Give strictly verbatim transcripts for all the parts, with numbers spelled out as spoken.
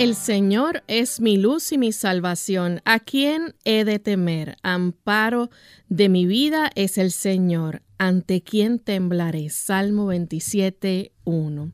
El Señor es mi luz y mi salvación, ¿a quién he de temer? Amparo de mi vida es el Señor, ¿ante quién temblaré? Salmo veintisiete, uno.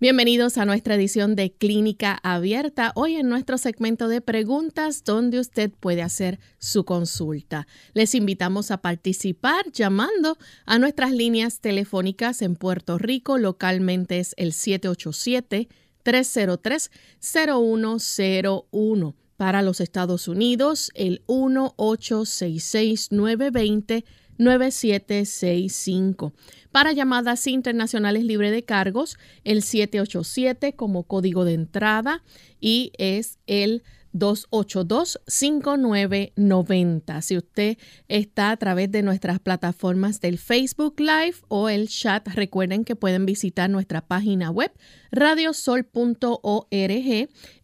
Bienvenidos a nuestra edición de Clínica Abierta, hoy en nuestro segmento de preguntas donde usted puede hacer su consulta. Les invitamos a participar llamando a nuestras líneas telefónicas en Puerto Rico, localmente es el siete ocho siete, tres cero tres, cero uno cero uno. Para los Estados Unidos, el uno ocho seis seis, nueve dos cero, nueve siete seis cinco. Para llamadas internacionales libre de cargos, el siete ocho siete como código de entrada y es el dos ocho dos, cinco nueve nueve cero. Si usted está a través de nuestras plataformas del Facebook Live o el chat, recuerden que pueden visitar nuestra página web radio sol punto org.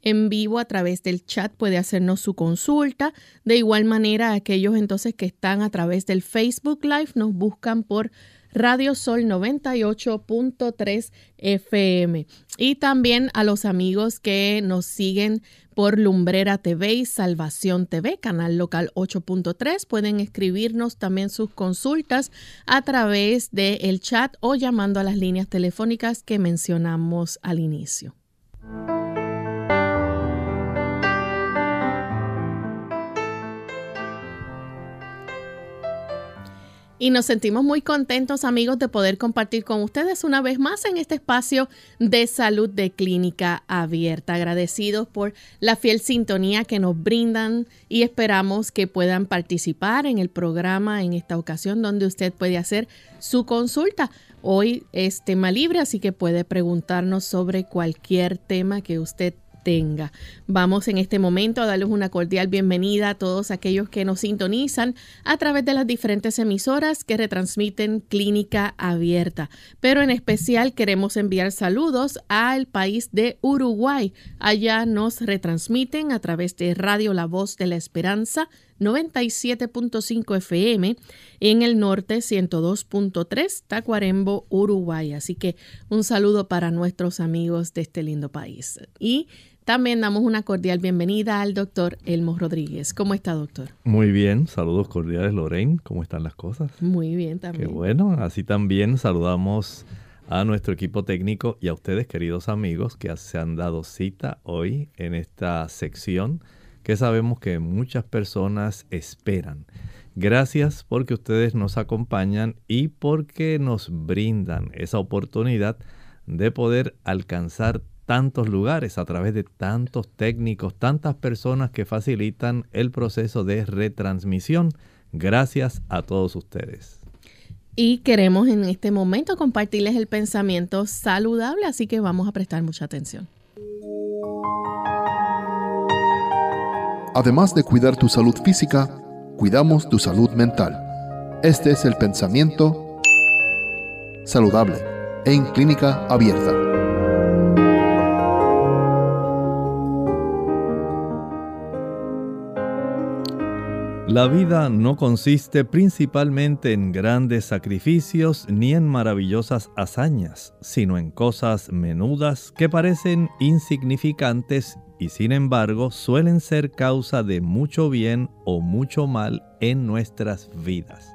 En vivo a través del chat puede hacernos su consulta. De igual manera, aquellos entonces que están a través del Facebook Live nos buscan por Radio Sol noventa y ocho punto tres F M. Y también a los amigos que nos siguen por Lumbrera T V y Salvación T V, canal local ocho punto tres. Pueden escribirnos también sus consultas a través del chat o llamando a las líneas telefónicas que mencionamos al inicio. Y nos sentimos muy contentos, amigos, de poder compartir con ustedes una vez más en este espacio de salud de Clínica Abierta. Agradecidos por la fiel sintonía que nos brindan y esperamos que puedan participar en el programa en esta ocasión donde usted puede hacer su consulta. Hoy es tema libre, así que puede preguntarnos sobre cualquier tema que usted tenga. Vamos en este momento a darles una cordial bienvenida a todos aquellos que nos sintonizan a través de las diferentes emisoras que retransmiten Clínica Abierta. Pero en especial queremos enviar saludos al país de Uruguay. Allá nos retransmiten a través de Radio La Voz de la Esperanza, noventa y siete punto cinco F M, en el norte ciento dos punto tres, Tacuarembó, Uruguay. Así que un saludo para nuestros amigos de este lindo país. Y también damos una cordial bienvenida al doctor Elmo Rodríguez. ¿Cómo está, doctor? Muy bien, saludos cordiales, Lorraine. ¿Cómo están las cosas? Muy bien también. Qué bueno, así también saludamos a nuestro equipo técnico y a ustedes, queridos amigos, que se han dado cita hoy en esta sección que sabemos que muchas personas esperan. Gracias porque ustedes nos acompañan y porque nos brindan esa oportunidad de poder alcanzar tantos lugares a través de tantos técnicos, tantas personas que facilitan el proceso de retransmisión. Gracias a todos ustedes. Y queremos en este momento compartirles el pensamiento saludable, así que vamos a prestar mucha atención. Además de cuidar tu salud física, cuidamos tu salud mental. Este es el pensamiento saludable en Clínica Abierta. La vida no consiste principalmente en grandes sacrificios ni en maravillosas hazañas, sino en cosas menudas que parecen insignificantes y sin embargo suelen ser causa de mucho bien o mucho mal en nuestras vidas.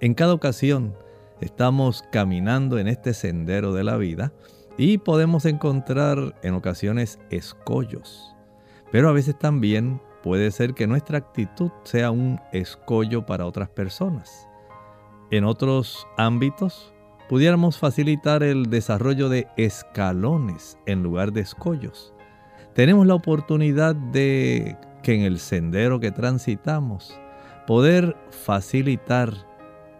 En cada ocasión estamos caminando en este sendero de la vida y podemos encontrar en ocasiones escollos. Pero a veces también puede ser que nuestra actitud sea un escollo para otras personas. En otros ámbitos pudiéramos facilitar el desarrollo de escalones en lugar de escollos. Tenemos la oportunidad de que en el sendero que transitamos poder facilitar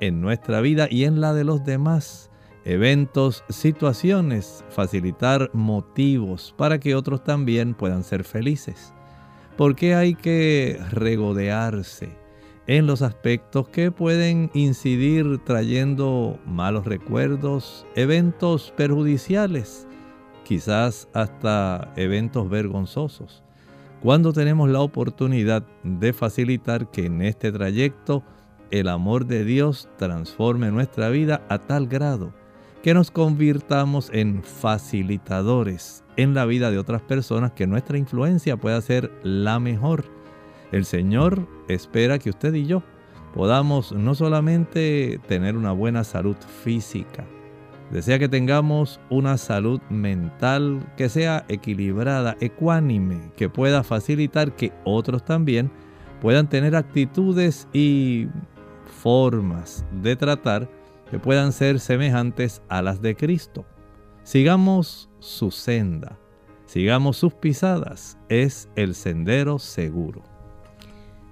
en nuestra vida y en la de los demás. Eventos, situaciones, facilitar motivos para que otros también puedan ser felices. ¿Por qué hay que regodearse en los aspectos que pueden incidir trayendo malos recuerdos, eventos perjudiciales, quizás hasta eventos vergonzosos? Cuando tenemos la oportunidad de facilitar que en este trayecto el amor de Dios transforme nuestra vida a tal grado que nos convirtamos en facilitadores en la vida de otras personas, que nuestra influencia pueda ser la mejor. El Señor espera que usted y yo podamos no solamente tener una buena salud física, desea que tengamos una salud mental que sea equilibrada, ecuánime, que pueda facilitar que otros también puedan tener actitudes y formas de tratar que puedan ser semejantes a las de Cristo. Sigamos su senda, sigamos sus pisadas, es el sendero seguro.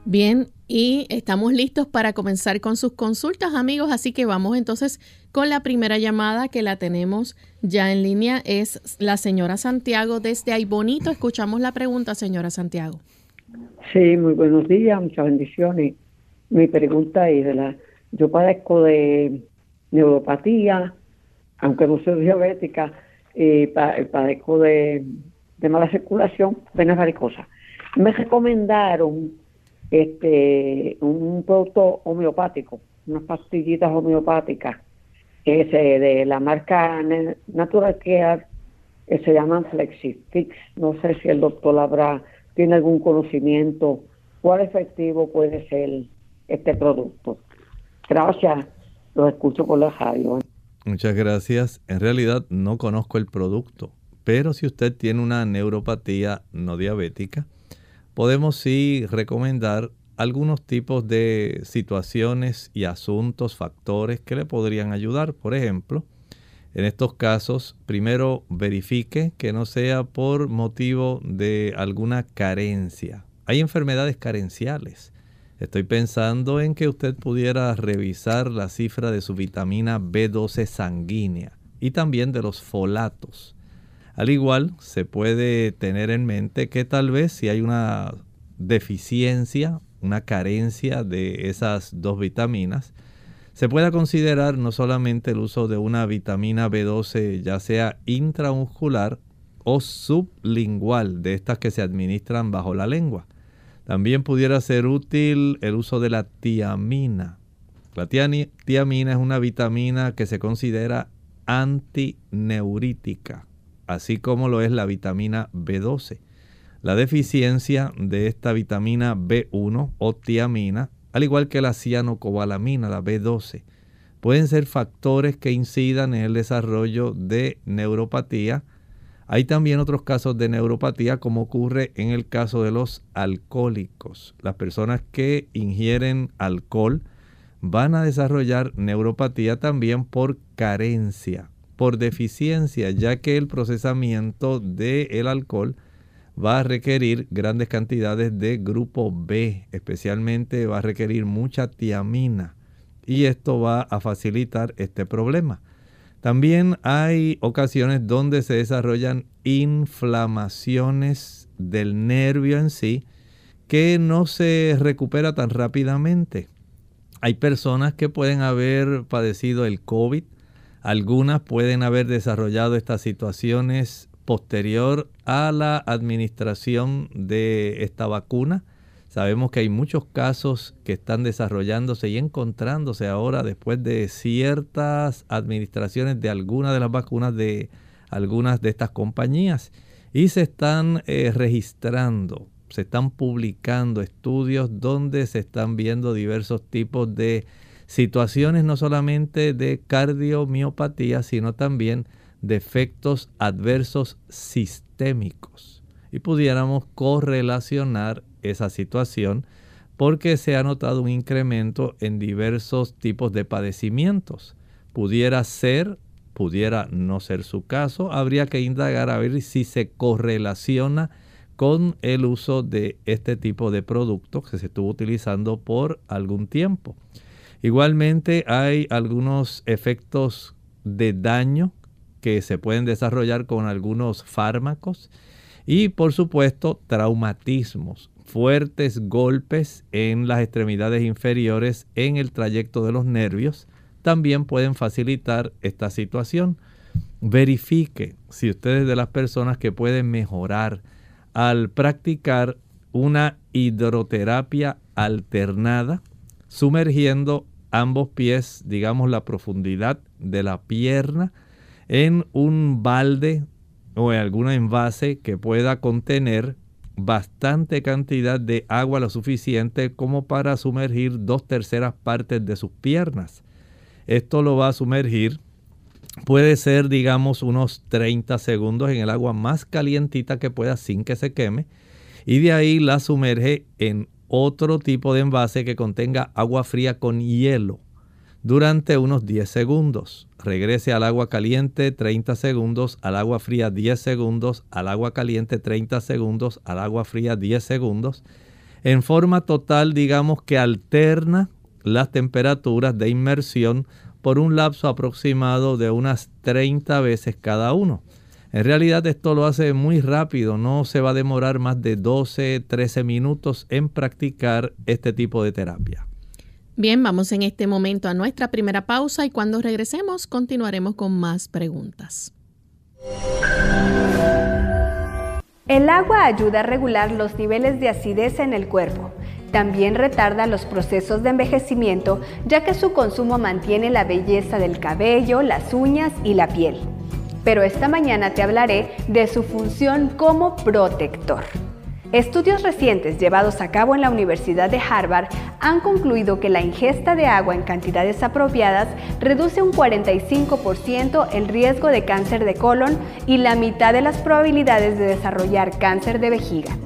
Bien, y estamos listos para comenzar con sus consultas, amigos, así que vamos entonces con la primera llamada, que la tenemos ya en línea. Es la señora Santiago desde Aybonito. Escuchamos la pregunta, señora Santiago. Sí, muy buenos días, muchas bendiciones. Mi pregunta es, de la, yo padezco de neuropatía, aunque no soy diabética, eh, padezco de, de mala circulación, venas varicosas. Me recomendaron este un producto homeopático, unas pastillitas homeopáticas, ese de la marca Natural Care, que se llaman FlexiFix. No sé si el doctor habrá, tiene algún conocimiento, cuál efectivo puede ser este producto. Gracias, los escucho por la radio. Muchas gracias. En realidad no conozco el producto, pero si usted tiene una neuropatía no diabética, podemos sí recomendar algunos tipos de situaciones y asuntos, factores que le podrían ayudar. Por ejemplo, en estos casos, primero verifique que no sea por motivo de alguna carencia. Hay enfermedades carenciales. Estoy pensando en que usted pudiera revisar la cifra de su vitamina B doce sanguínea y también de los folatos. Al igual, se puede tener en mente que tal vez si hay una deficiencia, una carencia de esas dos vitaminas, se pueda considerar no solamente el uso de una vitamina B doce, ya sea intramuscular o sublingual, de estas que se administran bajo la lengua. También pudiera ser útil el uso de la tiamina. La tiamina es una vitamina que se considera antineurítica, así como lo es la vitamina B doce. La deficiencia de esta vitamina B uno o tiamina, al igual que la cianocobalamina, la B doce, pueden ser factores que incidan en el desarrollo de neuropatía. Hay también otros casos de neuropatía, como ocurre en el caso de los alcohólicos. Las personas que ingieren alcohol van a desarrollar neuropatía también por carencia, por deficiencia, ya que el procesamiento del alcohol va a requerir grandes cantidades de grupo B, especialmente va a requerir mucha tiamina, y esto va a facilitar este problema. También hay ocasiones donde se desarrollan inflamaciones del nervio en sí que no se recupera tan rápidamente. Hay personas que pueden haber padecido el COVID. Algunas pueden haber desarrollado estas situaciones posterior a la administración de esta vacuna. Sabemos que hay muchos casos que están desarrollándose y encontrándose ahora después de ciertas administraciones de algunas de las vacunas de algunas de estas compañías. Y se están eh, registrando, se están publicando estudios donde se están viendo diversos tipos de situaciones, no solamente de cardiomiopatía, sino también de efectos adversos sistémicos. Y pudiéramos correlacionar esa situación porque se ha notado un incremento en diversos tipos de padecimientos. Pudiera ser, pudiera no ser su caso, habría que indagar a ver si se correlaciona con el uso de este tipo de productos que se estuvo utilizando por algún tiempo. Igualmente hay algunos efectos de daño que se pueden desarrollar con algunos fármacos y, por supuesto, traumatismos, fuertes golpes en las extremidades inferiores en el trayecto de los nervios también pueden facilitar esta situación. Verifique si usted es de las personas que pueden mejorar al practicar una hidroterapia alternada, sumergiendo ambos pies, digamos la profundidad de la pierna, en un balde o en algún envase que pueda contener bastante cantidad de agua, lo suficiente como para sumergir dos terceras partes de sus piernas. Esto lo va a sumergir, puede ser digamos unos treinta segundos en el agua más calientita que pueda sin que se queme, y de ahí la sumerge en otro tipo de envase que contenga agua fría con hielo durante unos diez segundos. Regrese al agua caliente treinta segundos, al agua fría diez segundos, al agua caliente treinta segundos, al agua fría diez segundos. En forma total, digamos que alterna las temperaturas de inmersión por un lapso aproximado de unas treinta veces cada uno. En realidad esto lo hace muy rápido, no se va a demorar más de doce, trece minutos en practicar este tipo de terapia. Bien, vamos en este momento a nuestra primera pausa y cuando regresemos continuaremos con más preguntas. El agua ayuda a regular los niveles de acidez en el cuerpo. También retarda los procesos de envejecimiento, ya que su consumo mantiene la belleza del cabello, las uñas y la piel. Pero esta mañana te hablaré de su función como protector. Estudios recientes llevados a cabo en la Universidad de Harvard han concluido que la ingesta de agua en cantidades apropiadas reduce un cuarenta y cinco por ciento el riesgo de cáncer de colon y la mitad de las probabilidades de desarrollar cáncer de vejiga.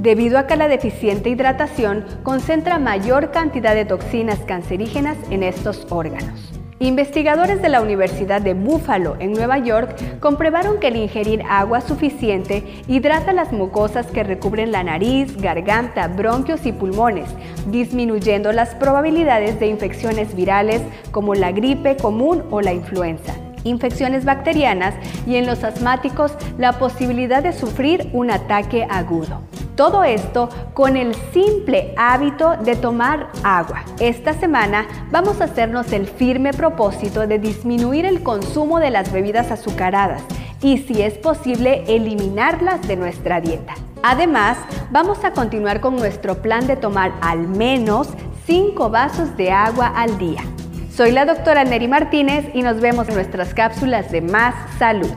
Debido a que la deficiente hidratación concentra mayor cantidad de toxinas cancerígenas en estos órganos. Investigadores de la Universidad de Buffalo, en Nueva York, comprobaron que el ingerir agua suficiente hidrata las mucosas que recubren la nariz, garganta, bronquios y pulmones, disminuyendo las probabilidades de infecciones virales como la gripe común o la influenza, infecciones bacterianas y en los asmáticos la posibilidad de sufrir un ataque agudo. Todo esto con el simple hábito de tomar agua. Esta semana vamos a hacernos el firme propósito de disminuir el consumo de las bebidas azucaradas y, si es posible, eliminarlas de nuestra dieta. Además, vamos a continuar con nuestro plan de tomar al menos cinco vasos de agua al día. Soy la doctora Nery Martínez y nos vemos en nuestras cápsulas de Más Salud.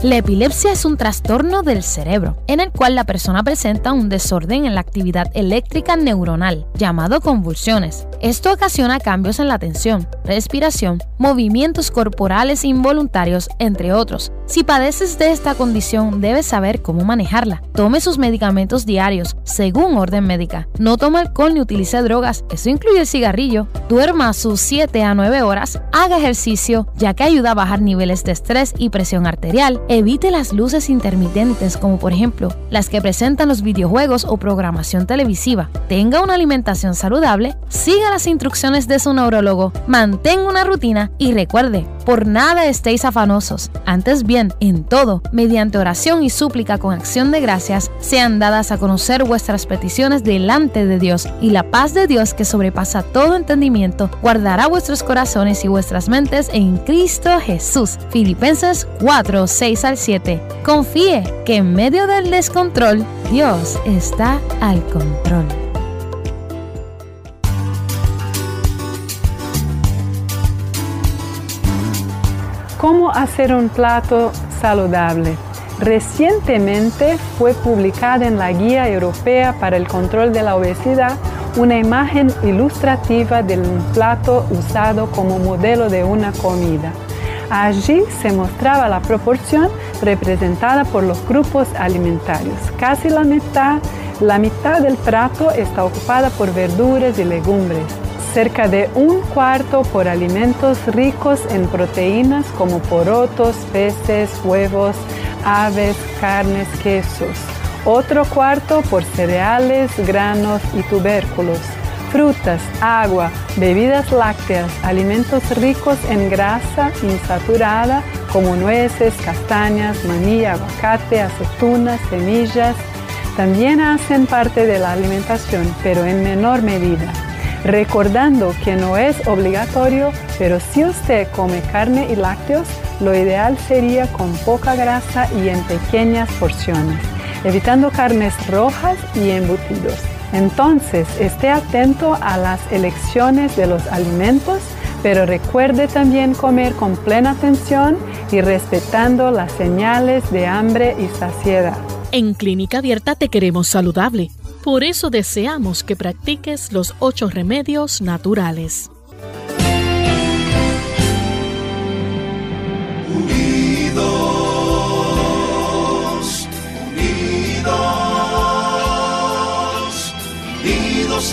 La epilepsia es un trastorno del cerebro, en el cual la persona presenta un desorden en la actividad eléctrica neuronal, llamado convulsiones. Esto ocasiona cambios en la tensión, respiración, movimientos corporales involuntarios, entre otros. Si padeces de esta condición, debes saber cómo manejarla. Tome sus medicamentos diarios, según orden médica. No tome alcohol ni utilice drogas, eso incluye el cigarrillo. Duerma sus siete a nueve horas, haga ejercicio, ya que ayuda a bajar niveles de estrés y presión arterial. Evite las luces intermitentes, como por ejemplo las que presentan los videojuegos o programación televisiva. Tenga una alimentación saludable, siga las instrucciones de su neurólogo, mantenga una rutina y recuerde, por nada estéis afanosos. Antes bien, en todo, mediante oración y súplica con acción de gracias, sean dadas a conocer vuestras peticiones delante de Dios, y la paz de Dios, que sobrepasa todo entendimiento, guardará vuestros corazones y vuestras mentes en Cristo Jesús. Filipenses cuatro, seis al siete. Confíe que en medio del descontrol, Dios está al control. ¿Cómo hacer un plato saludable? Recientemente fue publicada en la Guía Europea para el Control de la Obesidad una imagen ilustrativa de un plato usado como modelo de una comida. Allí se mostraba la proporción representada por los grupos alimentarios. Casi la mitad, la mitad del plato está ocupada por verduras y legumbres. Cerca de un cuarto por alimentos ricos en proteínas como porotos, peces, huevos, aves, carnes, quesos. otro cuarto por cereales, granos y tubérculos, frutas, agua, bebidas lácteas, alimentos ricos en grasa insaturada como nueces, castañas, maní, aguacate, aceitunas, semillas, también hacen parte de la alimentación, pero en menor medida. Recordando que no es obligatorio, pero si usted come carne y lácteos, lo ideal sería con poca grasa y en pequeñas porciones, evitando carnes rojas y embutidos. Entonces, esté atento a las elecciones de los alimentos, pero recuerde también comer con plena atención y respetando las señales de hambre y saciedad. En Clínica Abierta te queremos saludable. Por eso deseamos que practiques los ocho remedios naturales. Unidos, unidos, unidos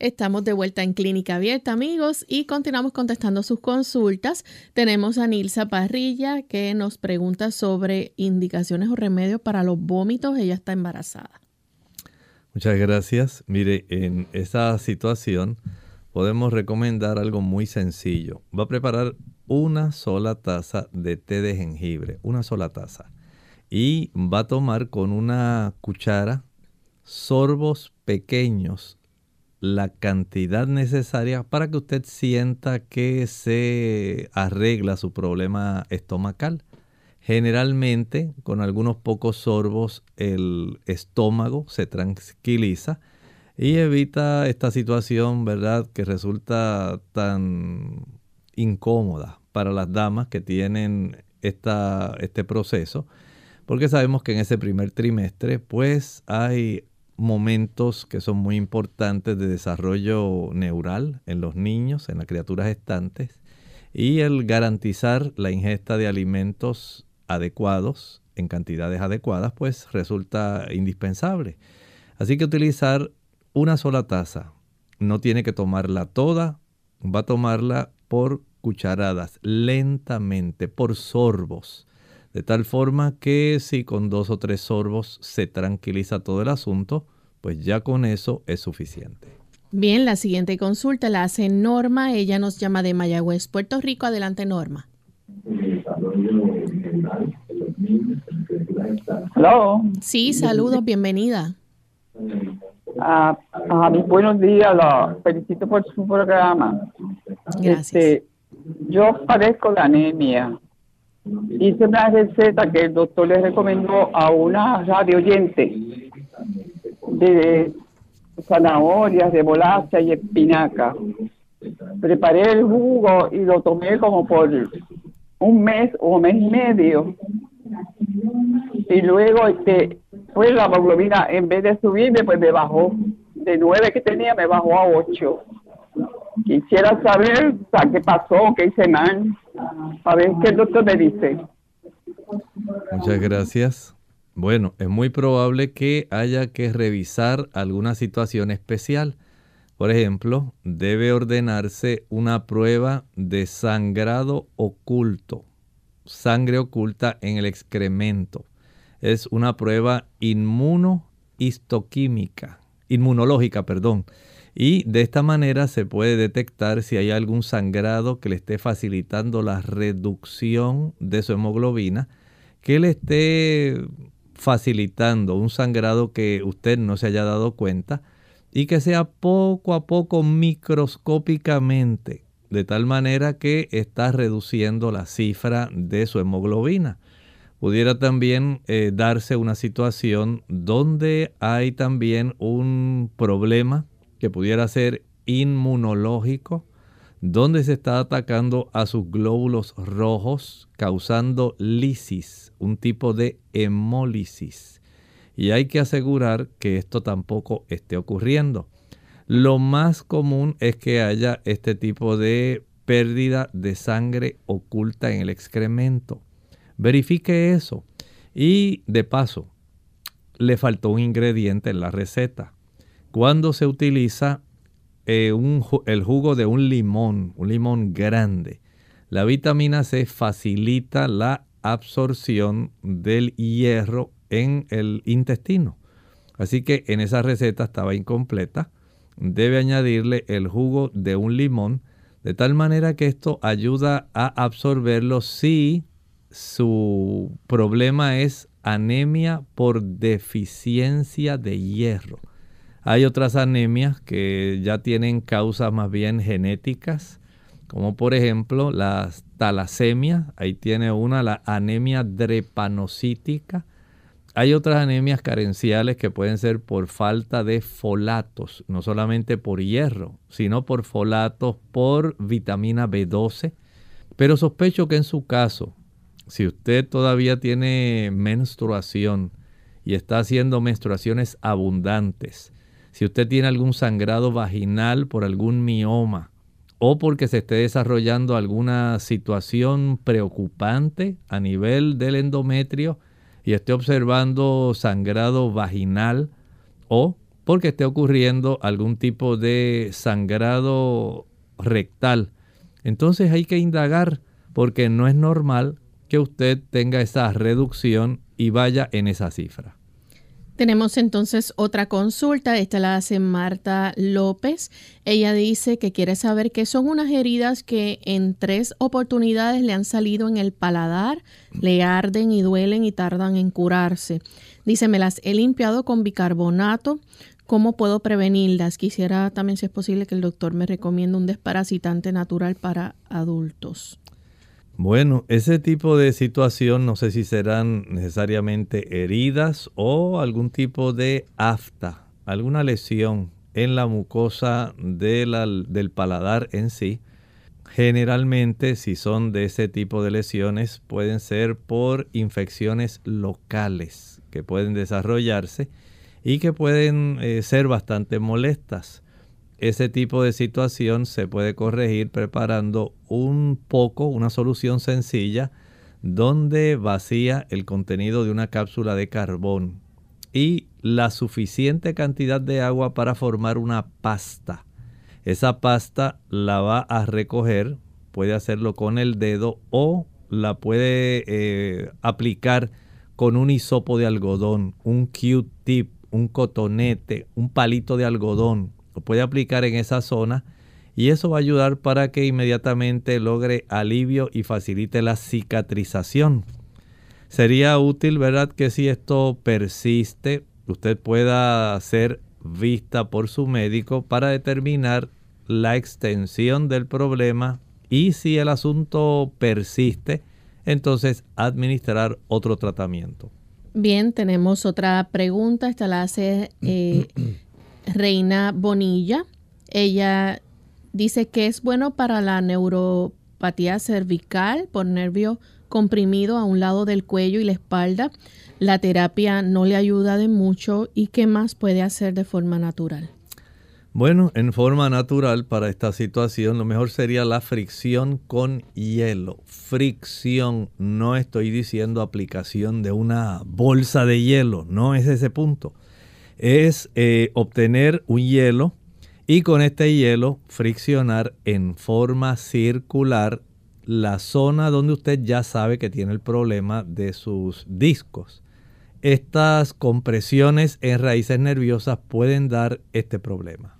Estamos de vuelta en Clínica Abierta, amigos, y continuamos contestando sus consultas. Tenemos a Nilsa Parrilla, que nos pregunta sobre indicaciones o remedios para los vómitos. Ella está embarazada. Muchas gracias. Mire, en esta situación podemos recomendar algo muy sencillo. Va a preparar una sola taza de té de jengibre, una sola taza. Y va a tomar con una cuchara sorbos pequeños, la cantidad necesaria para que usted sienta que se arregla su problema estomacal. Generalmente, con algunos pocos sorbos, el estómago se tranquiliza y evita esta situación, ¿verdad?, que resulta tan incómoda para las damas que tienen esta, este proceso, porque sabemos que en ese primer trimestre, pues, hay momentos que son muy importantes de desarrollo neural en los niños, en las criaturas gestantes, y el garantizar la ingesta de alimentos adecuados, en cantidades adecuadas, pues resulta indispensable. Así que utilizar una sola taza, no tiene que tomarla toda, va a tomarla por cucharadas, lentamente, por sorbos. De tal forma que si con dos o tres sorbos se tranquiliza todo el asunto, pues ya con eso es suficiente. Bien, la siguiente consulta la hace Norma. Ella nos llama de Mayagüez, Puerto Rico. Adelante, Norma. Hello. Sí, saludos, bienvenida. Ah, ah, buenos días, los felicito por su programa. Gracias. Este, yo padezco de anemia. Hice una receta que el doctor le recomendó a una radio oyente de zanahorias, de remolacha y espinaca. Preparé el jugo y lo tomé como por un mes o mes y medio. Y luego, este, pues la hemoglobina, en vez de subirme, pues me bajó. De nueve que tenía, me bajó a ocho. Quisiera saber qué pasó, qué hice mal. A ver qué el doctor me dice. Muchas gracias. Bueno, es muy probable que haya que revisar alguna situación especial. Por ejemplo, debe ordenarse una prueba de sangrado oculto, sangre oculta en el excremento. Es una prueba inmunohistoquímica, inmunológica, perdón. Y de esta manera se puede detectar si hay algún sangrado que le esté facilitando la reducción de su hemoglobina, que le esté facilitando un sangrado que usted no se haya dado cuenta y que sea poco a poco microscópicamente, de tal manera que está reduciendo la cifra de su hemoglobina. pudiera también eh, darse una situación donde hay también un problema que pudiera ser inmunológico, donde se está atacando a sus glóbulos rojos, causando lisis, un tipo de hemólisis. Y hay que asegurar que esto tampoco esté ocurriendo. Lo más común es que haya este tipo de pérdida de sangre oculta en el excremento. Verifique eso. Y de paso, le faltó un ingrediente en la receta. Cuando se utiliza eh, un, el jugo de un limón, un limón grande, la vitamina C facilita la absorción del hierro en el intestino. Así que en esa receta estaba incompleta. Debe añadirle el jugo de un limón, de tal manera que esto ayuda a absorberlo si su problema es anemia por deficiencia de hierro. Hay otras anemias que ya tienen causas más bien genéticas, como por ejemplo las talasemias. Ahí tiene una, la anemia drepanocítica. Hay otras anemias carenciales que pueden ser por falta de folatos, no solamente por hierro, sino por folatos, por vitamina B doce. Pero sospecho que en su caso, si usted todavía tiene menstruación y está haciendo menstruaciones abundantes, si usted tiene algún sangrado vaginal por algún mioma o porque se esté desarrollando alguna situación preocupante a nivel del endometrio, y esté observando sangrado vaginal o porque esté ocurriendo algún tipo de sangrado rectal, entonces hay que indagar porque no es normal que usted tenga esa reducción y vaya en esa cifra. Tenemos entonces otra consulta, esta la hace Marta López. Ella dice que quiere saber qué son unas heridas que en tres oportunidades le han salido en el paladar, le arden y duelen y tardan en curarse. Dice, me las he limpiado con bicarbonato, ¿cómo puedo prevenirlas? Quisiera también, si es posible, que el doctor me recomiende un desparasitante natural para adultos. Bueno, ese tipo de situación no sé si serán necesariamente heridas o algún tipo de afta, alguna lesión en la mucosa de la, del paladar en sí. Generalmente, si son de ese tipo de lesiones, pueden ser por infecciones locales que pueden desarrollarse y que pueden eh, ser bastante molestas. Ese tipo de situación se puede corregir preparando un poco, una solución sencilla, donde vacía el contenido de una cápsula de carbón y la suficiente cantidad de agua para formar una pasta. Esa pasta la va a recoger, puede hacerlo con el dedo o la puede eh, aplicar con un hisopo de algodón, un Q-tip, un cotonete, un palito de algodón. Puede aplicar en esa zona y eso va a ayudar para que inmediatamente logre alivio y facilite la cicatrización. Sería útil, ¿verdad?, que si esto persiste, usted pueda ser vista por su médico para determinar la extensión del problema y si el asunto persiste, entonces administrar otro tratamiento. Bien, tenemos otra pregunta. Esta la hace... Eh, Reina Bonilla. Ella dice que es bueno para la neuropatía cervical por nervio comprimido a un lado del cuello y la espalda. La terapia no le ayuda de mucho. ¿Y qué más puede hacer de forma natural? Bueno, en forma natural para esta situación lo mejor sería la fricción con hielo. Fricción, no estoy diciendo aplicación de una bolsa de hielo, no es ese punto. es eh, obtener un hielo y con este hielo friccionar en forma circular la zona donde usted ya sabe que tiene el problema de sus discos. Estas compresiones en raíces nerviosas pueden dar este problema.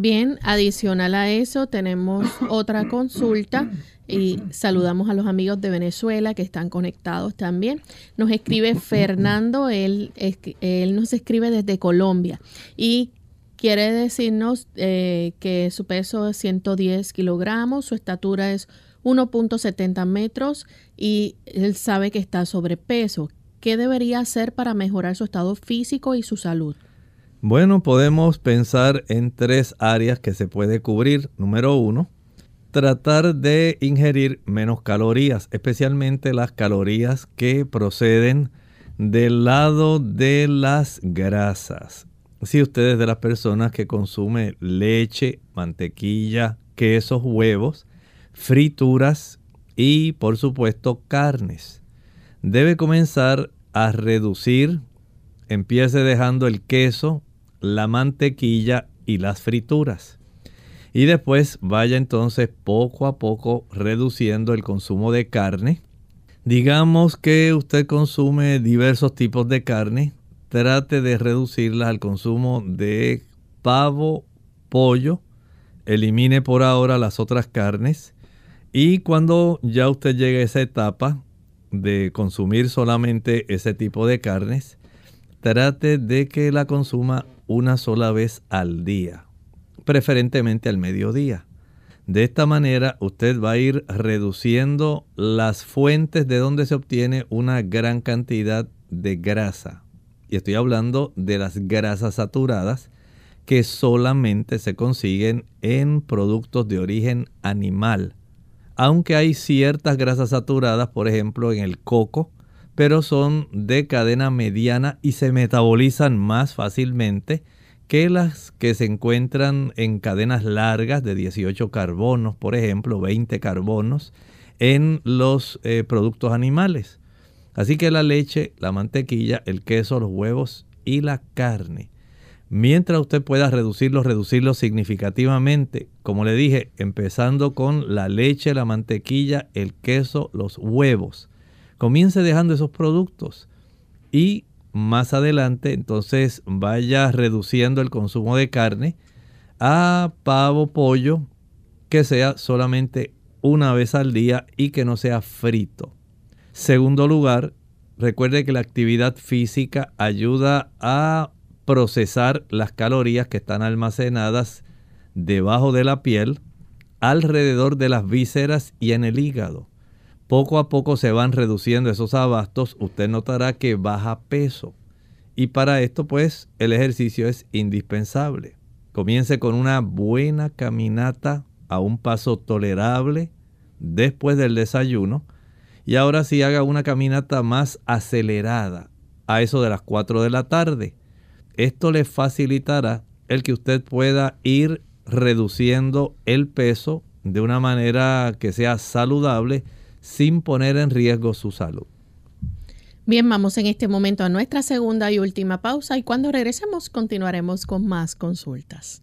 Bien, adicional a eso tenemos otra consulta y saludamos a los amigos de Venezuela que están conectados también. Nos escribe Fernando, él, él nos escribe desde Colombia y quiere decirnos eh, que su peso es ciento diez kilogramos, su estatura es uno punto setenta metros y él sabe que está sobrepeso. ¿Qué debería hacer para mejorar su estado físico y su salud? Bueno, podemos pensar en tres áreas que se puede cubrir. Número uno, tratar de ingerir menos calorías, especialmente las calorías que proceden del lado de las grasas. Si usted es de las personas que consume leche, mantequilla, quesos, huevos, frituras y por supuesto carnes, debe comenzar a reducir. Empiece dejando el queso, la mantequilla y las frituras. Y después vaya entonces poco a poco reduciendo el consumo de carne. Digamos que usted consume diversos tipos de carne. Trate de reducirlas al consumo de pavo, pollo. Elimine por ahora las otras carnes. Y cuando ya usted llegue a esa etapa de consumir solamente ese tipo de carnes, trate de que la consuma una sola vez al día, preferentemente al mediodía. De esta manera usted va a ir reduciendo las fuentes de donde se obtiene una gran cantidad de grasa. Y estoy hablando de las grasas saturadas que solamente se consiguen en productos de origen animal. Aunque hay ciertas grasas saturadas, por ejemplo, en el coco, pero son de cadena mediana y se metabolizan más fácilmente que las que se encuentran en cadenas largas de dieciocho carbonos, por ejemplo, veinte carbonos, en los eh, productos animales. Así que la leche, la mantequilla, el queso, los huevos y la carne. Mientras usted pueda reducirlos, reducirlos significativamente. Como le dije, empezando con la leche, la mantequilla, el queso, los huevos. Comience dejando esos productos y más adelante entonces vaya reduciendo el consumo de carne a pavo, pollo, que sea solamente una vez al día y que no sea frito. Segundo lugar, recuerde que la actividad física ayuda a procesar las calorías que están almacenadas debajo de la piel, alrededor de las vísceras y en el hígado. Poco a poco se van reduciendo esos abastos, usted notará que baja peso. Y para esto, pues, el ejercicio es indispensable. Comience con una buena caminata a un paso tolerable después del desayuno. Y ahora sí haga una caminata más acelerada a eso de las cuatro de la tarde. Esto le facilitará el que usted pueda ir reduciendo el peso de una manera que sea saludable, sin poner en riesgo su salud. Bien, vamos en este momento a nuestra segunda y última pausa y cuando regresemos continuaremos con más consultas.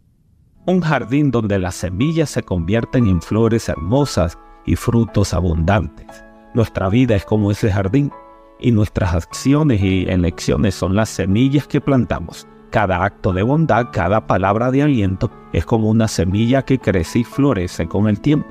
Un jardín donde las semillas se convierten en flores hermosas y frutos abundantes. Nuestra vida es como ese jardín y nuestras acciones y elecciones son las semillas que plantamos. Cada acto de bondad, cada palabra de aliento es como una semilla que crece y florece con el tiempo.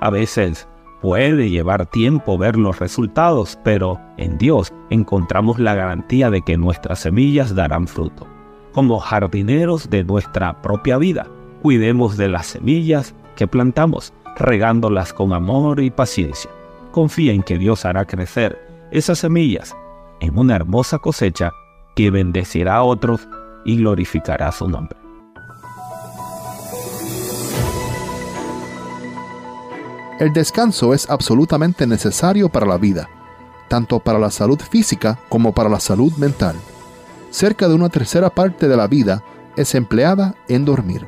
A veces puede llevar tiempo ver los resultados, pero en Dios encontramos la garantía de que nuestras semillas darán fruto. Como jardineros de nuestra propia vida, cuidemos de las semillas que plantamos, regándolas con amor y paciencia. Confía en que Dios hará crecer esas semillas en una hermosa cosecha que bendecirá a otros y glorificará su nombre. El descanso es absolutamente necesario para la vida, tanto para la salud física como para la salud mental. Cerca de una tercera parte de la vida es empleada en dormir.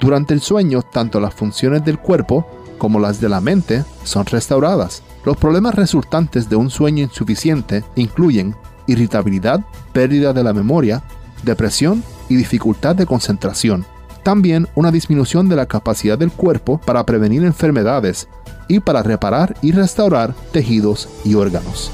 Durante el sueño, tanto las funciones del cuerpo como las de la mente son restauradas. Los problemas resultantes de un sueño insuficiente incluyen irritabilidad, pérdida de la memoria, depresión y dificultad de concentración. También una disminución de la capacidad del cuerpo para prevenir enfermedades y para reparar y restaurar tejidos y órganos.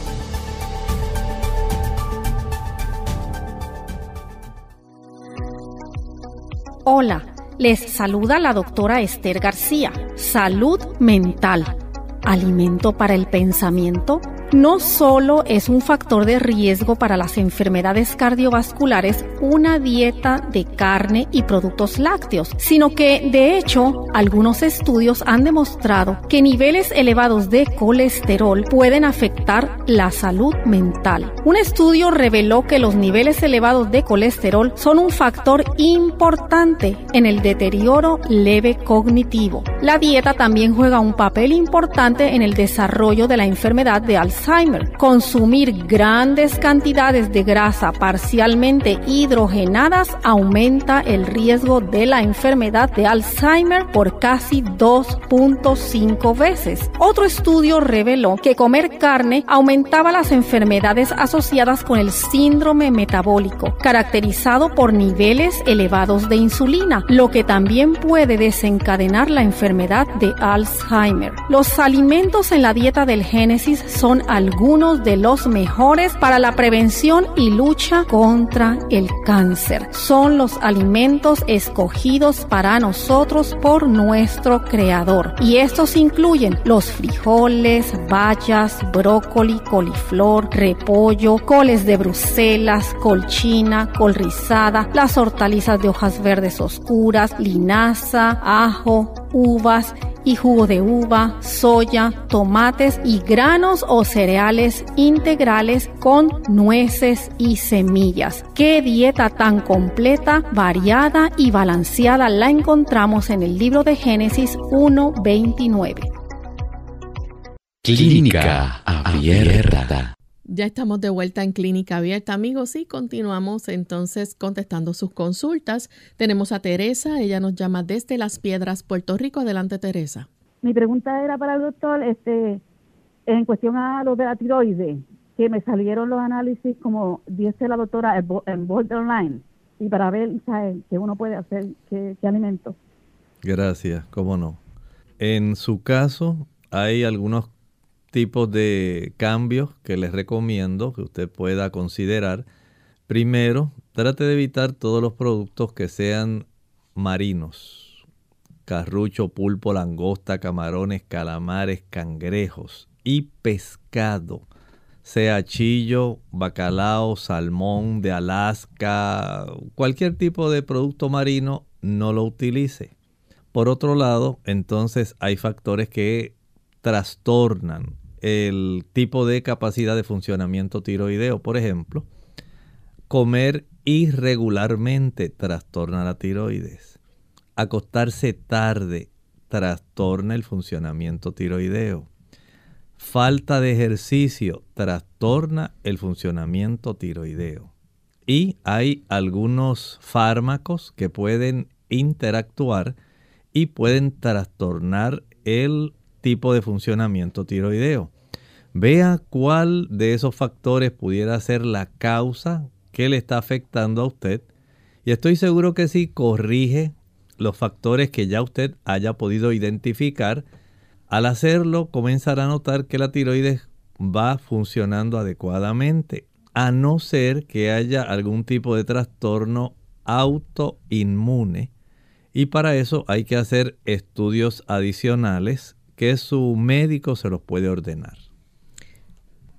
Hola, les saluda la doctora Esther García. Salud mental, alimento para el pensamiento, no solo es un factor de riesgo para las enfermedades cardiovasculares una dieta de carne y productos lácteos, sino que, de hecho, algunos estudios han demostrado que niveles elevados de colesterol pueden afectar la salud mental. Un estudio reveló que los niveles elevados de colesterol son un factor importante en el deterioro leve cognitivo. La dieta también juega un papel importante en el desarrollo de la enfermedad de Alzheimer. Consumir grandes cantidades de grasa parcialmente hidrogenadas aumenta el riesgo de la enfermedad de Alzheimer por casi dos punto cinco veces. Otro estudio reveló que comer carne aumentaba las enfermedades asociadas con el síndrome metabólico, caracterizado por niveles elevados de insulina, lo que también puede desencadenar la enfermedad de Alzheimer. Los alimentos en la dieta del Génesis son algunos de los mejores para la prevención y lucha contra el cáncer. Son los alimentos escogidos para nosotros por nuestro Creador. Y estos incluyen los frijoles, bayas, brócoli, coliflor, repollo, coles de Bruselas, colchina, col rizada, las hortalizas de hojas verdes oscuras, linaza, ajo, uvas y jugo de uva, soya, tomates y granos o cereales integrales con nueces y semillas. ¡Qué dieta tan completa, variada y balanceada! La encontramos en el libro de Génesis uno veintinueve. Clínica Abierta. Ya estamos de vuelta en Clínica Abierta, amigos, y continuamos entonces contestando sus consultas. Tenemos a Teresa, ella nos llama desde Las Piedras, Puerto Rico. Adelante, Teresa. Mi pregunta era para el doctor, este, en cuestión a lo de la tiroides, que me salieron los análisis, como dice la doctora, en borderline, y para ver, ¿sabes?, qué uno puede hacer, qué, qué alimento. Gracias, cómo no. En su caso, hay algunos tipos de cambios que les recomiendo que usted pueda considerar. Primero, trate de evitar todos los productos que sean marinos. Carrucho, pulpo, langosta, camarones, calamares, cangrejos y pescado. Sea chillo, bacalao, salmón de Alaska, cualquier tipo de producto marino, no lo utilice. Por otro lado, entonces hay factores que trastornan el tipo de capacidad de funcionamiento tiroideo. Por ejemplo, comer irregularmente trastorna la tiroides. Acostarse tarde trastorna el funcionamiento tiroideo. Falta de ejercicio trastorna el funcionamiento tiroideo. Y hay algunos fármacos que pueden interactuar y pueden trastornar el tipo de funcionamiento tiroideo. Vea cuál de esos factores pudiera ser la causa que le está afectando a usted. Y estoy seguro que si corrige los factores que ya usted haya podido identificar, al hacerlo comenzará a notar que la tiroides va funcionando adecuadamente, a no ser que haya algún tipo de trastorno autoinmune. Y para eso hay que hacer estudios adicionales que su médico se los puede ordenar.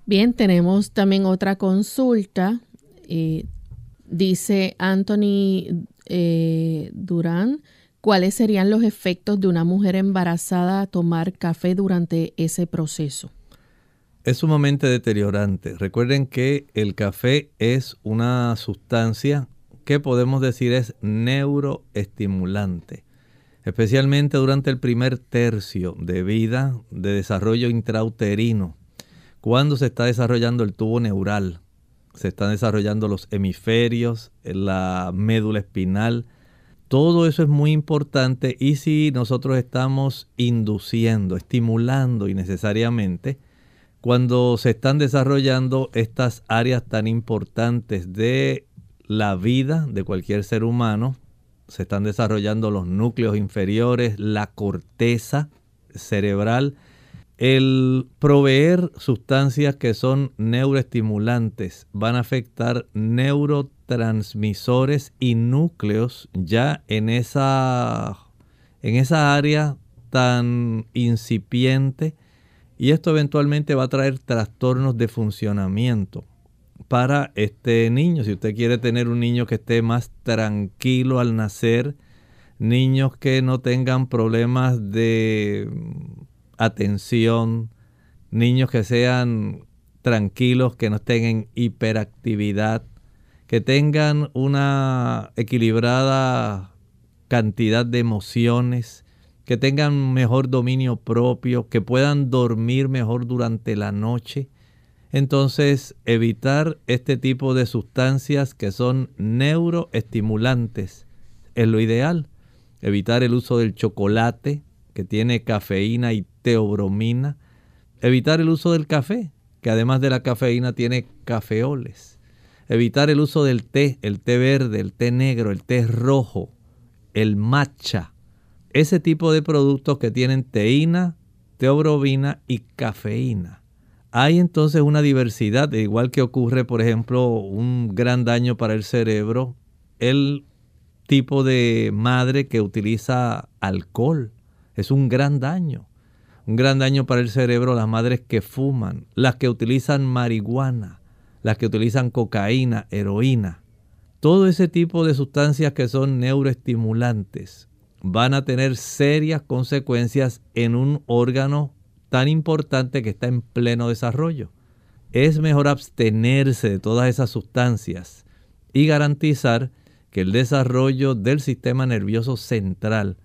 Bien, tenemos también otra consulta. Eh, dice Anthony eh, Durán, ¿cuáles serían los efectos de una mujer embarazada a tomar café durante ese proceso? Es sumamente deteriorante. Recuerden que el café es una sustancia que podemos decir es neuroestimulante, especialmente durante el primer tercio de vida de desarrollo intrauterino, cuando se está desarrollando el tubo neural, se están desarrollando los hemisferios, la médula espinal. Todo eso es muy importante, y si nosotros estamos induciendo, estimulando innecesariamente, cuando se están desarrollando estas áreas tan importantes de la vida de cualquier ser humano, se están desarrollando los núcleos inferiores, la corteza cerebral. El proveer sustancias que son neuroestimulantes van a afectar neurotransmisores y núcleos ya en esa, en esa área tan incipiente, y esto eventualmente va a traer trastornos de funcionamiento para este niño. Si usted quiere tener un niño que esté más tranquilo al nacer, niños que no tengan problemas de atención, niños que sean tranquilos, que no estén en hiperactividad, que tengan una equilibrada cantidad de emociones, que tengan mejor dominio propio, que puedan dormir mejor durante la noche. Entonces, evitar este tipo de sustancias que son neuroestimulantes es lo ideal. Evitar el uso del chocolate, que tiene cafeína y teobromina. Evitar el uso del café, que además de la cafeína tiene cafeoles. Evitar el uso del té, el té verde, el té negro, el té rojo, el matcha. Ese tipo de productos que tienen teína, teobromina y cafeína. Hay entonces una diversidad, igual que ocurre, por ejemplo, un gran daño para el cerebro, el tipo de madre que utiliza alcohol. Es un gran daño. Un gran daño para el cerebro las madres que fuman, las que utilizan marihuana, las que utilizan cocaína, heroína. Todo ese tipo de sustancias que son neuroestimulantes van a tener serias consecuencias en un órgano tan importante que está en pleno desarrollo. Es mejor abstenerse de todas esas sustancias y garantizar que el desarrollo del sistema nervioso central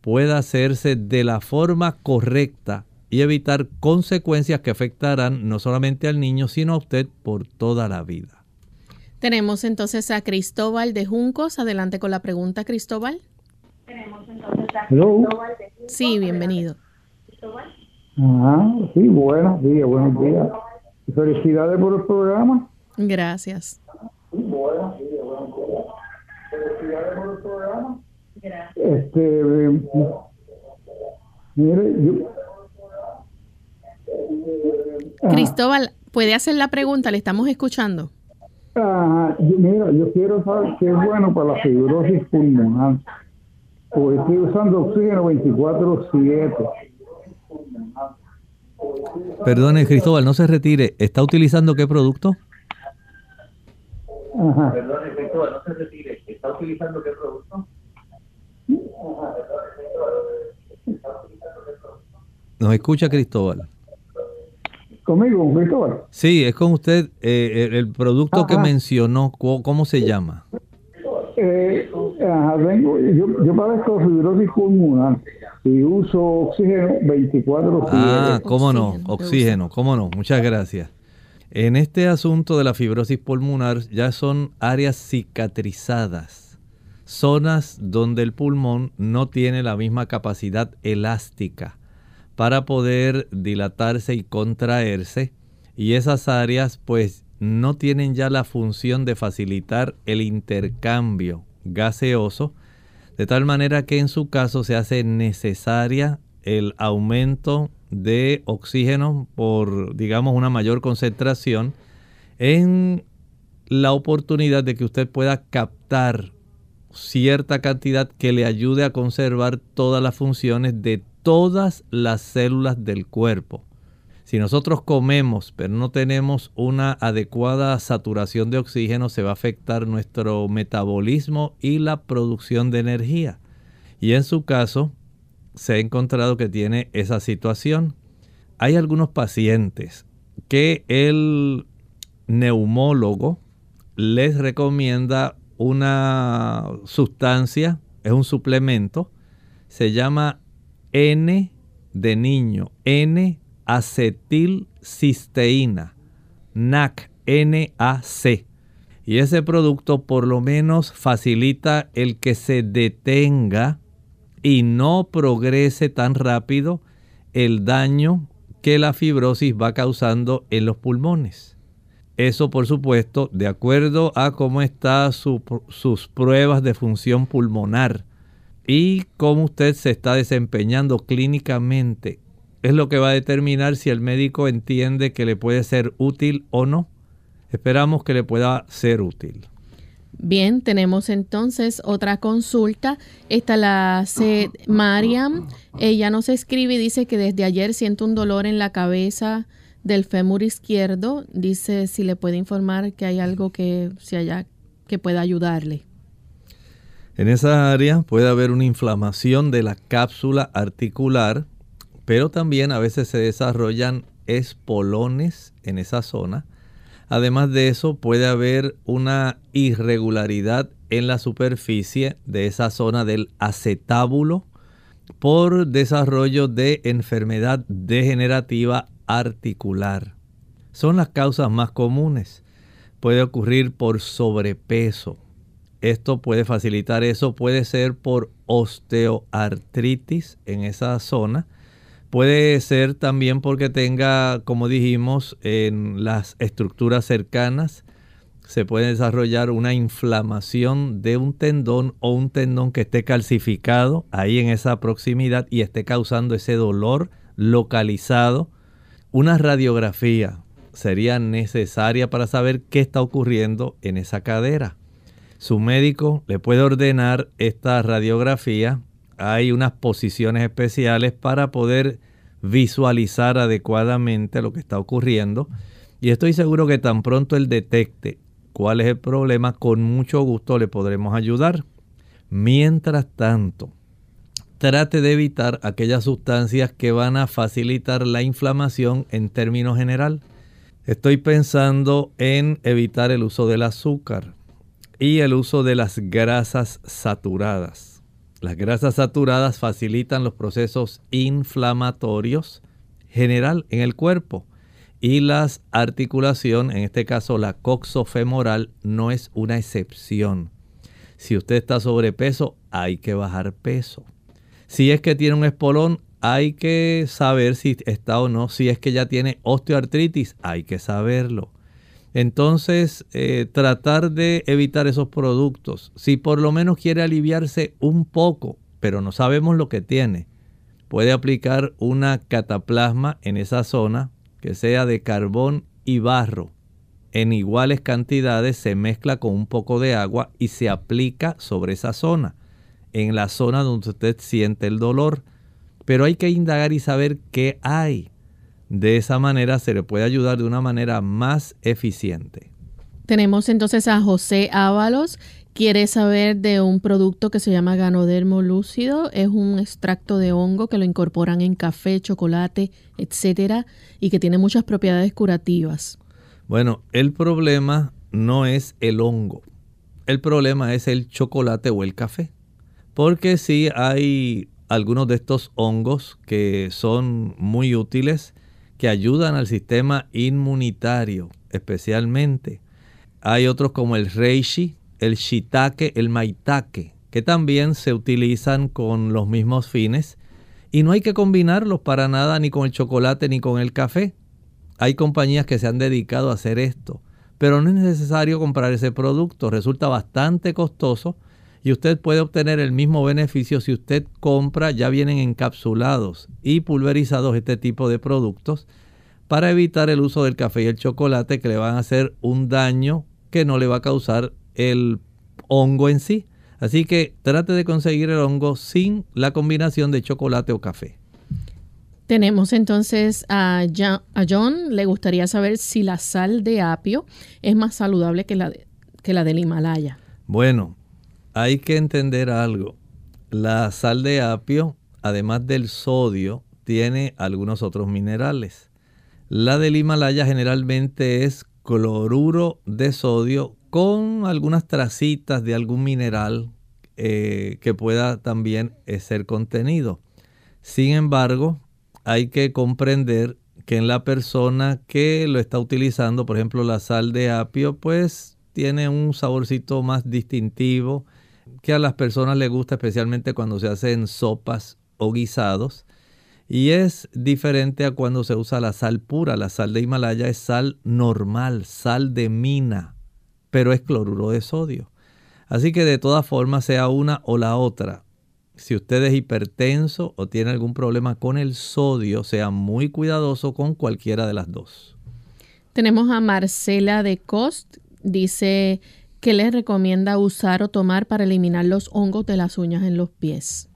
pueda hacerse de la forma correcta y evitar consecuencias que afectarán no solamente al niño, sino a usted por toda la vida. Tenemos entonces a Cristóbal de Juncos. Adelante con la pregunta, Cristóbal. Tenemos entonces a Cristóbal de Juncos. Sí, bienvenido. Cristóbal. Ajá, sí, buenos días, buenos días. Felicidades por el programa. Gracias. Sí, buenos días, buenos días. Felicidades por el programa. Gracias. Este, eh, mire, yo... Ajá. Cristóbal, ¿puede hacer la pregunta? Le estamos escuchando. Ajá, yo, mira, yo quiero saber qué es bueno para la fibrosis pulmonar. Porque estoy usando oxígeno veinticuatro siete. Perdone, Cristóbal, no se retire. ¿Está utilizando qué producto? Ajá. Perdone, Cristóbal, no se retire. ¿Está utilizando qué producto? Ajá. ¿Nos escucha, Cristóbal? ¿Conmigo, Cristóbal? Sí, es con usted. Eh, el, el producto ajá. que mencionó, ¿cómo se llama? Eh, ajá, vengo, yo, yo padezco fibrosis pulmonar y uso oxígeno veinticuatro siete. Ah, cómo no, oxígeno, cómo no, muchas gracias. En este asunto de la fibrosis pulmonar ya son áreas cicatrizadas, zonas donde el pulmón no tiene la misma capacidad elástica para poder dilatarse y contraerse, y esas áreas pues no tienen ya la función de facilitar el intercambio gaseoso, de tal manera que en su caso se hace necesaria el aumento de oxígeno por, digamos, una mayor concentración en la oportunidad de que usted pueda captar cierta cantidad que le ayude a conservar todas las funciones de todas las células del cuerpo. Si nosotros comemos, pero no tenemos una adecuada saturación de oxígeno, se va a afectar nuestro metabolismo y la producción de energía. Y en su caso, se ha encontrado que tiene esa situación. Hay algunos pacientes que el neumólogo les recomienda una sustancia, es un suplemento, se llama N de niño, N acetilcisteína, N A C, N A C, y ese producto por lo menos facilita el que se detenga y no progrese tan rápido el daño que la fibrosis va causando en los pulmones. Eso, por supuesto, de acuerdo a cómo están su, sus pruebas de función pulmonar y cómo usted se está desempeñando clínicamente, es lo que va a determinar si el médico entiende que le puede ser útil o no. Esperamos que le pueda ser útil. Bien, tenemos entonces otra consulta. Esta la hace Mariam. Ella nos escribe y dice que desde ayer siente un dolor en la cabeza del fémur izquierdo. Dice si le puede informar que hay algo que, si haya, que pueda ayudarle. En esa área puede haber una inflamación de la cápsula articular, pero también a veces se desarrollan espolones en esa zona. Además de eso, puede haber una irregularidad en la superficie de esa zona del acetábulo por desarrollo de enfermedad degenerativa articular. Son las causas más comunes. Puede ocurrir por sobrepeso. Esto puede facilitar eso. Puede ser por osteoartritis en esa zona. Puede ser también porque tenga, como dijimos, en las estructuras cercanas se puede desarrollar una inflamación de un tendón o un tendón que esté calcificado ahí en esa proximidad y esté causando ese dolor localizado. Una radiografía sería necesaria para saber qué está ocurriendo en esa cadera. Su médico le puede ordenar esta radiografía. Hay unas posiciones especiales para poder visualizar adecuadamente lo que está ocurriendo. Y estoy seguro que tan pronto él detecte cuál es el problema, con mucho gusto le podremos ayudar. Mientras tanto, trate de evitar aquellas sustancias que van a facilitar la inflamación en términos general. Estoy pensando en evitar el uso del azúcar y el uso de las grasas saturadas. Las grasas saturadas facilitan los procesos inflamatorios general en el cuerpo y las articulaciones, en este caso la coxofemoral, no es una excepción. Si usted está sobrepeso, hay que bajar peso. Si es que tiene un espolón, hay que saber si está o no. Si es que ya tiene osteoartritis, hay que saberlo. Entonces, eh, tratar de evitar esos productos. Si por lo menos quiere aliviarse un poco, pero no sabemos lo que tiene, puede aplicar una cataplasma en esa zona que sea de carbón y barro. En iguales cantidades se mezcla con un poco de agua y se aplica sobre esa zona, en la zona donde usted siente el dolor. Pero hay que indagar y saber qué hay. De esa manera se le puede ayudar de una manera más eficiente. Tenemos entonces a José Ábalos. Quiere saber de un producto que se llama Ganodermo Lúcido. Es un extracto de hongo que lo incorporan en café, chocolate, etcétera, y que tiene muchas propiedades curativas. Bueno, el problema no es el hongo. El problema es el chocolate o el café. Porque sí hay algunos de estos hongos que son muy útiles, que ayudan al sistema inmunitario especialmente. Hay otros como el reishi, el shiitake, el maitake, que también se utilizan con los mismos fines. Y no hay que combinarlos para nada, ni con el chocolate ni con el café. Hay compañías que se han dedicado a hacer esto, pero no es necesario comprar ese producto. Resulta bastante costoso y usted puede obtener el mismo beneficio si usted compra, ya vienen encapsulados y pulverizados este tipo de productos, para evitar el uso del café y el chocolate, que le van a hacer un daño que no le va a causar el hongo en sí. Así que trate de conseguir el hongo sin la combinación de chocolate o café. Tenemos entonces a John. Le gustaría saber si la sal de apio es más saludable que la, de, que la del Himalaya. Bueno, hay que entender algo. La sal de apio, además del sodio, tiene algunos otros minerales. La del Himalaya generalmente es cloruro de sodio con algunas tracitas de algún mineral eh, que pueda también ser contenido. Sin embargo, hay que comprender que en la persona que lo está utilizando, por ejemplo, la sal de apio, pues tiene un saborcito más distintivo, que a las personas les gusta, especialmente cuando se hacen sopas o guisados. Y es diferente a cuando se usa la sal pura. La sal de Himalaya es sal normal, sal de mina, pero es cloruro de sodio. Así que de todas formas, sea una o la otra. Si usted es hipertenso o tiene algún problema con el sodio, sea muy cuidadoso con cualquiera de las dos. Tenemos a Marcela de Cost. Dice ¿Qué les recomienda usar o tomar para eliminar los hongos de las uñas en los pies?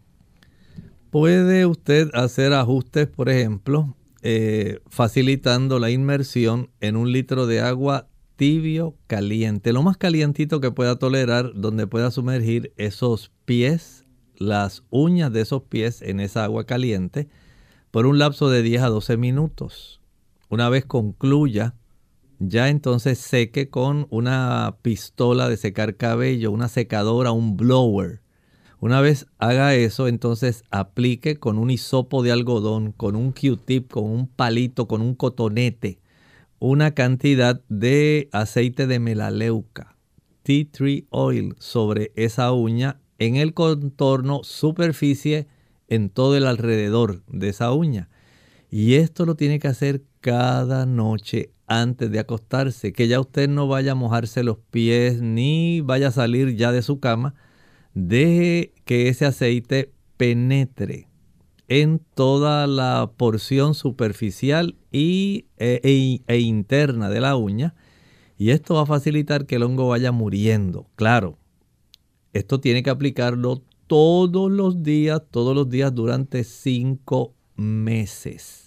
Puede usted hacer ajustes, por ejemplo, eh, facilitando la inmersión en un litro de agua tibio caliente. Lo más calientito que pueda tolerar, donde pueda sumergir esos pies, las uñas de esos pies en esa agua caliente por un lapso de diez a doce minutos. Una vez concluya, ya entonces seque con una pistola de secar cabello, una secadora, un blower. Una vez haga eso, entonces aplique con un hisopo de algodón, con un Q-tip, con un palito, con un cotonete, una cantidad de aceite de melaleuca, tea tree oil, sobre esa uña, en el contorno, superficie, en todo el alrededor de esa uña. Y esto lo tiene que hacer cada noche antes de acostarse, que ya usted no vaya a mojarse los pies ni vaya a salir ya de su cama. Deje que ese aceite penetre en toda la porción superficial y, e, e, e interna de la uña, y esto va a facilitar que el hongo vaya muriendo. Claro, esto tiene que aplicarlo todos los días, todos los días durante cinco meses.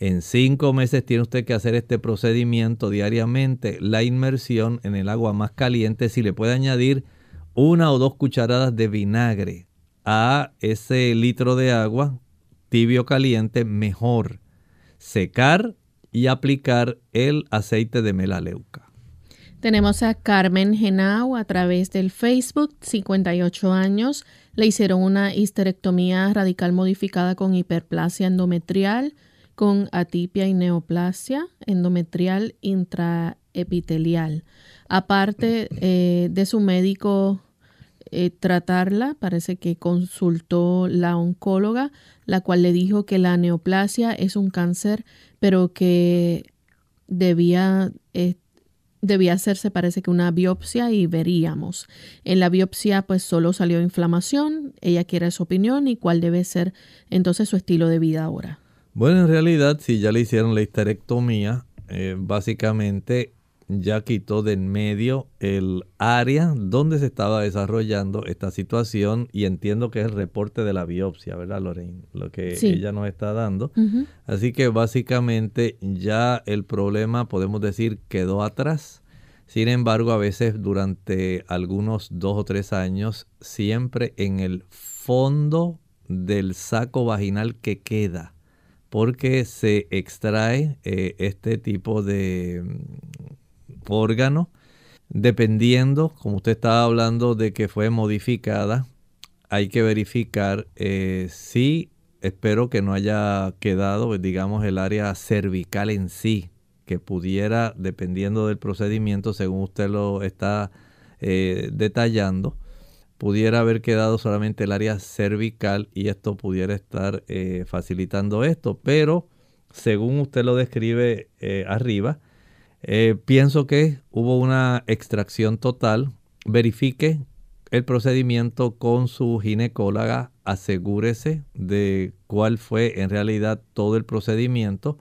En cinco meses tiene usted que hacer este procedimiento diariamente, la inmersión en el agua más caliente. Si le puede añadir una o dos cucharadas de vinagre a ese litro de agua tibio caliente, mejor. Secar y aplicar el aceite de melaleuca. Tenemos a Carmen Genau a través del Facebook, cincuenta y ocho años. Le hicieron una histerectomía radical modificada con hiperplasia endometrial, con atipia y neoplasia endometrial intraepitelial. Aparte eh, de su médico eh, tratarla, parece que consultó la oncóloga, la cual le dijo que la neoplasia es un cáncer, pero que debía, eh, debía hacerse, parece que una biopsia, y veríamos. En la biopsia pues solo salió inflamación. Ella quiere su opinión y cuál debe ser entonces su estilo de vida ahora. Bueno, en realidad, si ya le hicieron la histerectomía, eh, básicamente ya quitó de en medio el área donde se estaba desarrollando esta situación, y entiendo que es el reporte de la biopsia, ¿verdad, Lorraine? Lo que sí. Ella nos está dando. Uh-huh. Así que básicamente ya el problema, podemos decir, quedó atrás. Sin embargo, a veces durante algunos dos o tres años, siempre en el fondo del saco vaginal que queda, porque se extrae eh, este tipo de órgano, dependiendo, como usted estaba hablando de que fue modificada, hay que verificar eh, si, espero que no haya quedado, digamos, el área cervical en sí, que pudiera, dependiendo del procedimiento, según usted lo está eh, detallando, pudiera haber quedado solamente el área cervical, y esto pudiera estar eh, facilitando esto. Pero, según usted lo describe eh, arriba, Eh, pienso que hubo una extracción total. Verifique el procedimiento con su ginecóloga. Asegúrese de cuál fue en realidad todo el procedimiento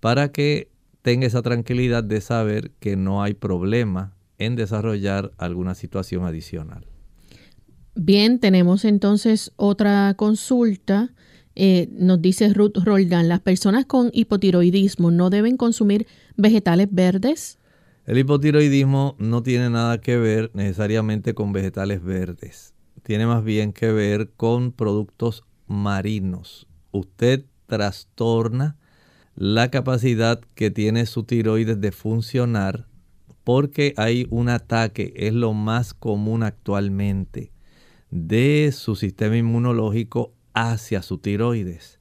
para que tenga esa tranquilidad de saber que no hay problema en desarrollar alguna situación adicional. Bien, tenemos entonces otra consulta. Eh, nos dice Ruth Roldán, ¿las personas con hipotiroidismo no deben consumir vegetales verdes? El hipotiroidismo no tiene nada que ver necesariamente con vegetales verdes. Tiene más bien que ver con productos marinos. Usted trastorna la capacidad que tiene su tiroides de funcionar porque hay un ataque, es lo más común actualmente, de su sistema inmunológico hacia su tiroides.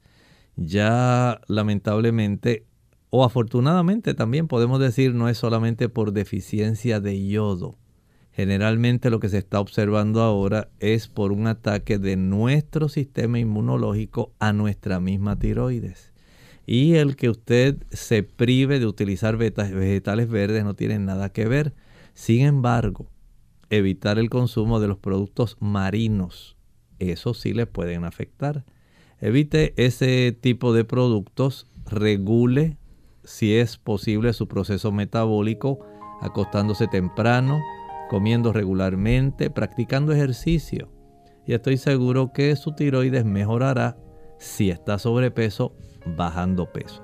Ya lamentablemente, o afortunadamente también podemos decir, no es solamente por deficiencia de yodo. Generalmente lo que se está observando ahora es por un ataque de nuestro sistema inmunológico a nuestra misma tiroides. Y el que usted se prive de utilizar vegetales verdes no tiene nada que ver. Sin embargo, evitar el consumo de los productos marinos, eso sí les pueden afectar. Evite ese tipo de productos, regule si es posible su proceso metabólico acostándose temprano, comiendo regularmente, practicando ejercicio. Y estoy seguro que su tiroides mejorará si está sobrepeso, bajando peso.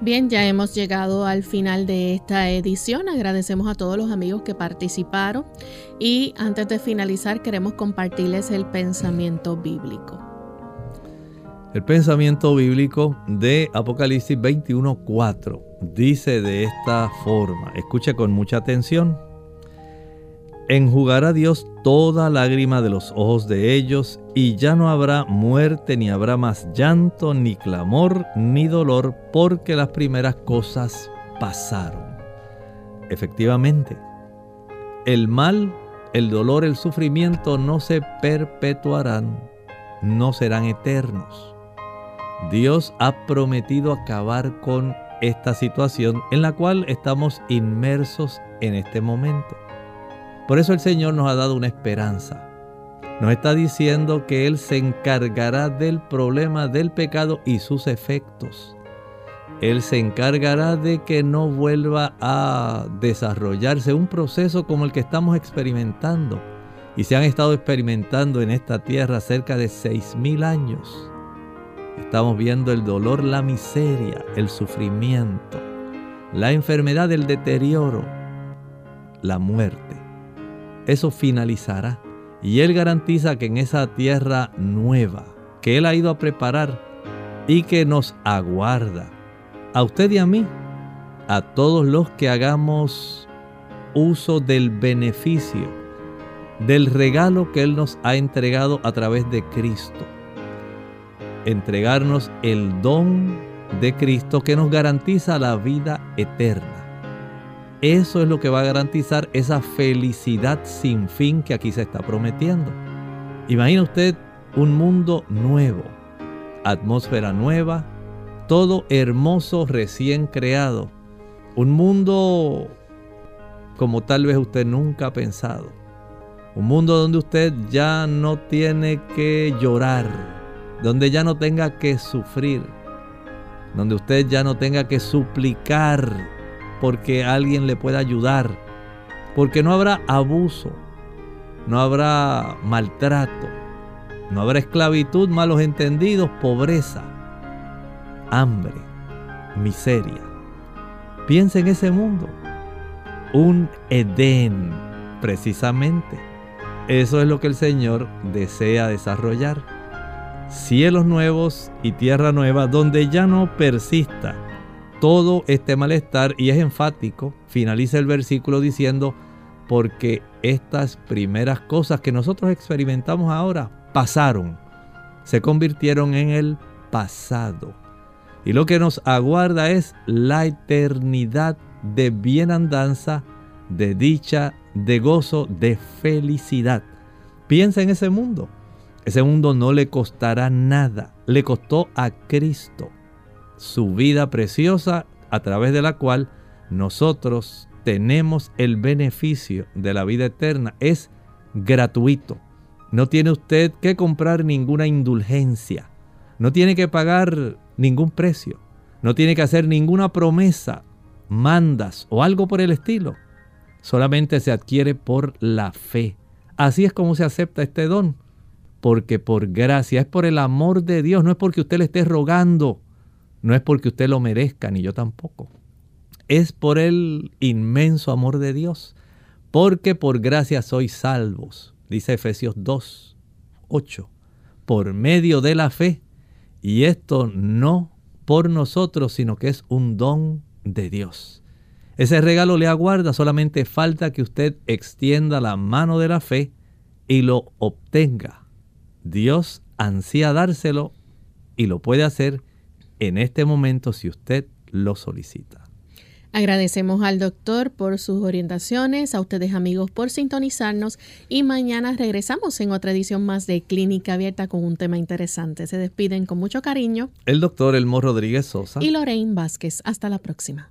Bien, ya hemos llegado al final de esta edición. Agradecemos a todos los amigos que participaron. Y antes de finalizar, queremos compartirles el pensamiento bíblico. El pensamiento bíblico de Apocalipsis veintiuno cuatro dice de esta forma, escuche con mucha atención: enjugará Dios toda lágrima de los ojos de ellos, y ya no habrá muerte, ni habrá más llanto, ni clamor, ni dolor, porque las primeras cosas pasaron. Efectivamente, el mal, el dolor, el sufrimiento no se perpetuarán, no serán eternos. Dios ha prometido acabar con esta situación en la cual estamos inmersos en este momento. Por eso el Señor nos ha dado una esperanza. Nos está diciendo que Él se encargará del problema del pecado y sus efectos. Él se encargará de que no vuelva a desarrollarse un proceso como el que estamos experimentando. Y se han estado experimentando en esta tierra cerca de seis mil años. Estamos viendo el dolor, la miseria, el sufrimiento, la enfermedad, el deterioro, la muerte. Eso finalizará. Y Él garantiza que en esa tierra nueva que Él ha ido a preparar y que nos aguarda, a usted y a mí, a todos los que hagamos uso del beneficio, del regalo que Él nos ha entregado a través de Cristo. Entregarnos el don de Cristo que nos garantiza la vida eterna. Eso es lo que va a garantizar esa felicidad sin fin que aquí se está prometiendo. Imagina usted un mundo nuevo, atmósfera nueva, todo hermoso, recién creado. Un mundo como tal vez usted nunca ha pensado. Un mundo donde usted ya no tiene que llorar, donde ya no tenga que sufrir, donde usted ya no tenga que suplicar porque alguien le pueda ayudar, porque no habrá abuso, no habrá maltrato, no habrá esclavitud, malos entendidos, pobreza, hambre, miseria. Piensa en ese mundo, un Edén, precisamente. Eso es lo que el Señor desea desarrollar. Cielos nuevos y tierra nueva donde ya no persista todo este malestar. Y es enfático, finaliza el versículo diciendo, porque estas primeras cosas que nosotros experimentamos ahora pasaron, se convirtieron en el pasado. Y lo que nos aguarda es la eternidad de bienandanza, de dicha, de gozo, de felicidad. Piensa en ese mundo. Ese mundo no le costará nada. Le costó a Cristo su vida preciosa, a través de la cual nosotros tenemos el beneficio de la vida eterna. Es gratuito. No tiene usted que comprar ninguna indulgencia. No tiene que pagar ningún precio. No tiene que hacer ninguna promesa, mandas o algo por el estilo. Solamente se adquiere por la fe. Así es como se acepta este don, porque por gracia, es por el amor de Dios, no es porque usted le esté rogando, no es porque usted lo merezca, ni yo tampoco. Es por el inmenso amor de Dios, porque por gracia sois salvos, dice Efesios dos, ocho, por medio de la fe, y esto no por nosotros, sino que es un don de Dios. Ese regalo le aguarda, solamente falta que usted extienda la mano de la fe y lo obtenga. Dios ansía dárselo y lo puede hacer en este momento si usted lo solicita. Agradecemos al doctor por sus orientaciones, a ustedes amigos por sintonizarnos, y mañana regresamos en otra edición más de Clínica Abierta con un tema interesante. Se despiden con mucho cariño el doctor Elmo Rodríguez Sosa y Lorraine Vázquez. Hasta la próxima.